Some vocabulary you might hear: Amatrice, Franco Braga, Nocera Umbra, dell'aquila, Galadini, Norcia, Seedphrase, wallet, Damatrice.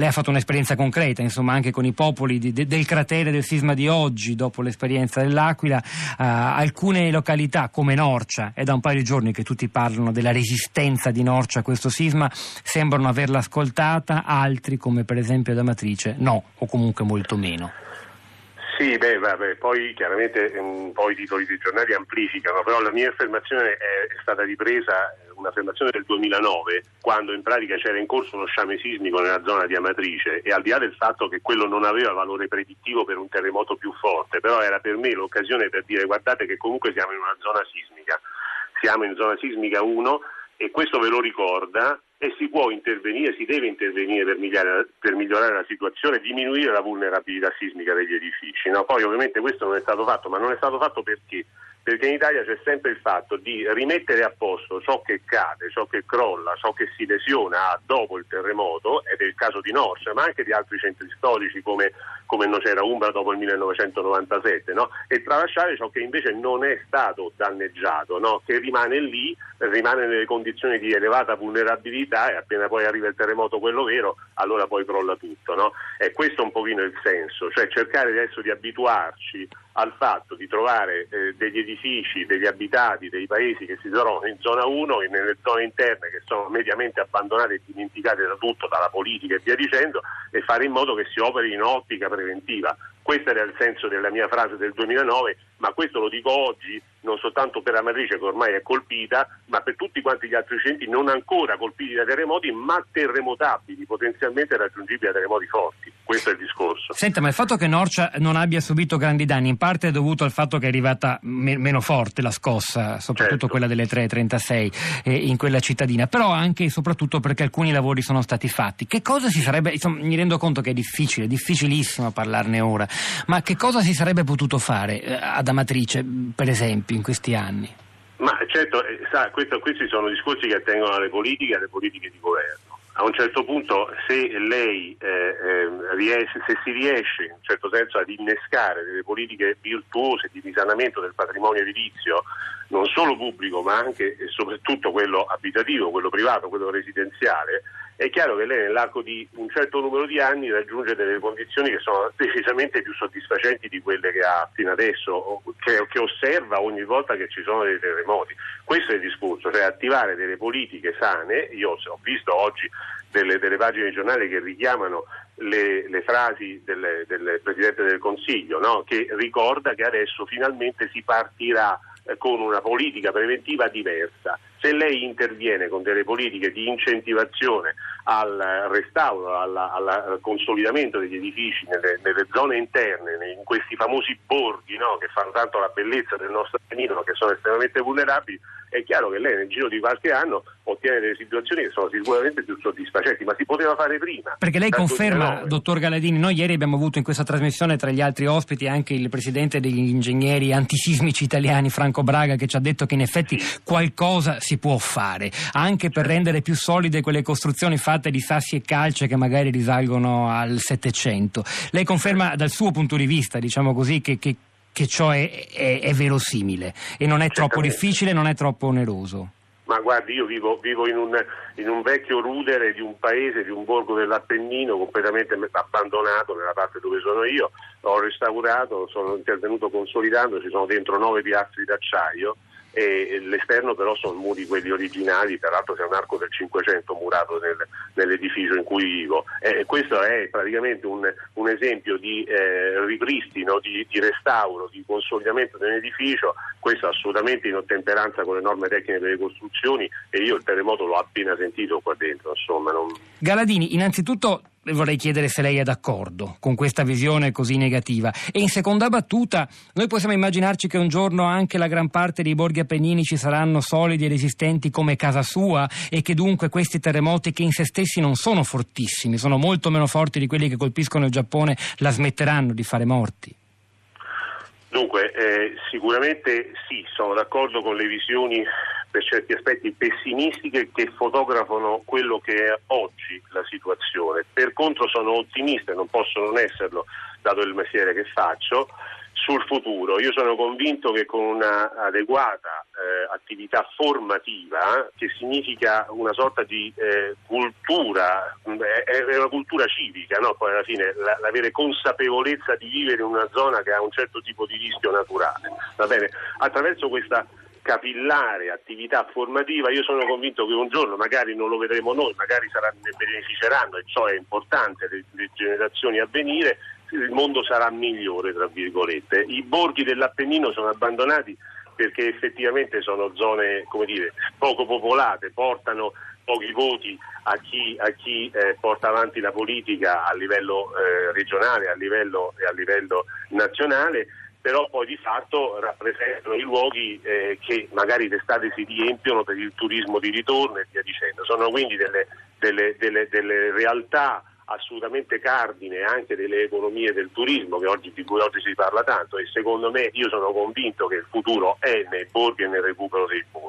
Lei ha fatto un'esperienza concreta, insomma, anche con i popoli del cratere del sisma di oggi, dopo l'esperienza dell'Aquila. Alcune località, come Norcia, è da un paio di giorni che tutti parlano della resistenza di Norcia a questo sisma, sembrano averla ascoltata, altri, come per esempio Damatrice, no, o comunque molto meno. Sì, beh, vabbè, poi chiaramente poi i titoli dei giornali amplificano, però la mia affermazione è stata ripresa, un'affermazione del 2009, quando in pratica c'era in corso uno sciame sismico nella zona di Amatrice, e al di là del fatto che quello non aveva valore predittivo per un terremoto più forte, però era per me l'occasione per dire: guardate che comunque siamo in una zona sismica, siamo in zona sismica 1 e questo ve lo ricorda, e si può intervenire, si deve intervenire per migliorare la situazione e diminuire la vulnerabilità sismica degli edifici. No, poi ovviamente questo non è stato fatto, ma non è stato fatto perché? Perché in Italia c'è sempre il fatto di rimettere a posto ciò che cade, ciò che crolla, ciò che si lesiona dopo il terremoto, ed è il caso di Norcia, ma anche di altri centri storici come Nocera Umbra dopo il 1997, no? E tralasciare ciò che invece non è stato danneggiato, no? Che rimane lì, rimane nelle condizioni di elevata vulnerabilità, e appena poi arriva il terremoto, quello vero, allora poi crolla tutto, no? E questo è un pochino il senso, cioè cercare adesso di abituarci al fatto di trovare degli edifici, degli abitati, dei paesi che si trovano in zona 1 e nelle zone interne, che sono mediamente abbandonate e dimenticate da tutto, dalla politica e via dicendo, e fare in modo che si operi in ottica preventiva. Questo era il senso della mia frase del 2009, ma questo lo dico oggi non soltanto per Amatrice, che ormai è colpita, ma per tutti quanti gli altri centri non ancora colpiti da terremoti, ma terremotabili, potenzialmente raggiungibili da terremoti forti. Questo è il discorso. Senta, ma il fatto che Norcia non abbia subito grandi danni in parte è dovuto al fatto che è arrivata meno forte la scossa, soprattutto certo, quella delle 3.36 in quella cittadina, però anche e soprattutto perché alcuni lavori sono stati fatti. Che cosa si sarebbe, insomma, mi rendo conto che è difficile, difficilissimo parlarne ora, ma che cosa si sarebbe potuto fare ad Amatrice, per esempio, in questi anni? Ma certo, sa, questi sono discorsi che attengono alle politiche di governo. A un certo punto, se lei si riesce in un certo senso ad innescare delle politiche virtuose di risanamento del patrimonio edilizio, non solo pubblico ma anche e soprattutto quello abitativo, quello privato, quello residenziale, è chiaro che lei nell'arco di un certo numero di anni raggiunge delle condizioni che sono decisamente più soddisfacenti di quelle che ha fino adesso, che osserva ogni volta che ci sono dei terremoti. Questo è il discorso, cioè attivare delle politiche sane. Io ho visto oggi delle pagine di giornale che richiamano le frasi del Presidente del Consiglio, no? Che ricorda che adesso finalmente si partirà con una politica preventiva diversa. Se lei interviene con delle politiche di incentivazione al restauro, al consolidamento degli edifici nelle zone interne, in questi famosi borghi, no, che fanno tanto la bellezza del nostro pianeta, che sono estremamente vulnerabili, è chiaro che lei nel giro di qualche anno ottiene delle situazioni che sono sicuramente più soddisfacenti, ma si poteva fare prima. Perché lei conferma, dottor Galadini, noi ieri abbiamo avuto in questa trasmissione tra gli altri ospiti anche il presidente degli ingegneri antisismici italiani, Franco Braga, che ci ha detto che in effetti qualcosa si può fare, anche per rendere più solide quelle costruzioni fatte di sassi e calce che magari risalgono al Settecento. Lei conferma dal suo punto di vista, diciamo così, che ciò è verosimile e non è troppo difficile, non è troppo oneroso. Ma guardi, io vivo in un vecchio rudere di un paese, di un borgo dell'Appennino completamente abbandonato nella parte dove sono io. Ho restaurato, sono intervenuto consolidando, ci sono dentro 9 piastri d'acciaio, e l'esterno però sono muri quelli originali, tra l'altro c'è un arco del 500 murato nell'edificio in cui vivo. Questo è praticamente un esempio di ripristino, di restauro, di consolidamento di un edificio, questo assolutamente in ottemperanza con le norme tecniche delle costruzioni, e io il terremoto l'ho appena sentito qua dentro, insomma. Galadini, innanzitutto vorrei chiedere se lei è d'accordo con questa visione così negativa, e in seconda battuta, noi possiamo immaginarci che un giorno anche la gran parte dei borghi appenninici saranno solidi e resistenti come casa sua, e che dunque questi terremoti, che in se stessi non sono fortissimi, sono molto meno forti di quelli che colpiscono il Giappone, la smetteranno di fare morti? Dunque, sicuramente sì, sono d'accordo con le visioni per certi aspetti pessimistiche che fotografano quello che è oggi la situazione. Per contro sono ottimista, non posso non esserlo, dato il mestiere che faccio, sul futuro. Io sono convinto che con una adeguata attività formativa che significa una sorta di cultura, è una cultura civica, no? Poi alla fine l'avere consapevolezza di vivere in una zona che ha un certo tipo di rischio naturale, va bene? Attraverso questa capillare attività formativa io sono convinto che un giorno, magari non lo vedremo noi, magari ne beneficeranno, e ciò è importante, le generazioni a venire, il mondo sarà migliore, tra virgolette. I borghi dell'Appennino sono abbandonati perché effettivamente sono zone, come dire, poco popolate, portano pochi voti a chi porta avanti la politica a livello regionale, a livello nazionale, però poi di fatto rappresentano i luoghi che magari d'estate si riempiono per il turismo di ritorno e via dicendo. Sono quindi delle realtà assolutamente cardine anche delle economie del turismo di cui oggi si parla tanto, e secondo me, io sono convinto che il futuro è nei borghi e nel recupero dei borghi.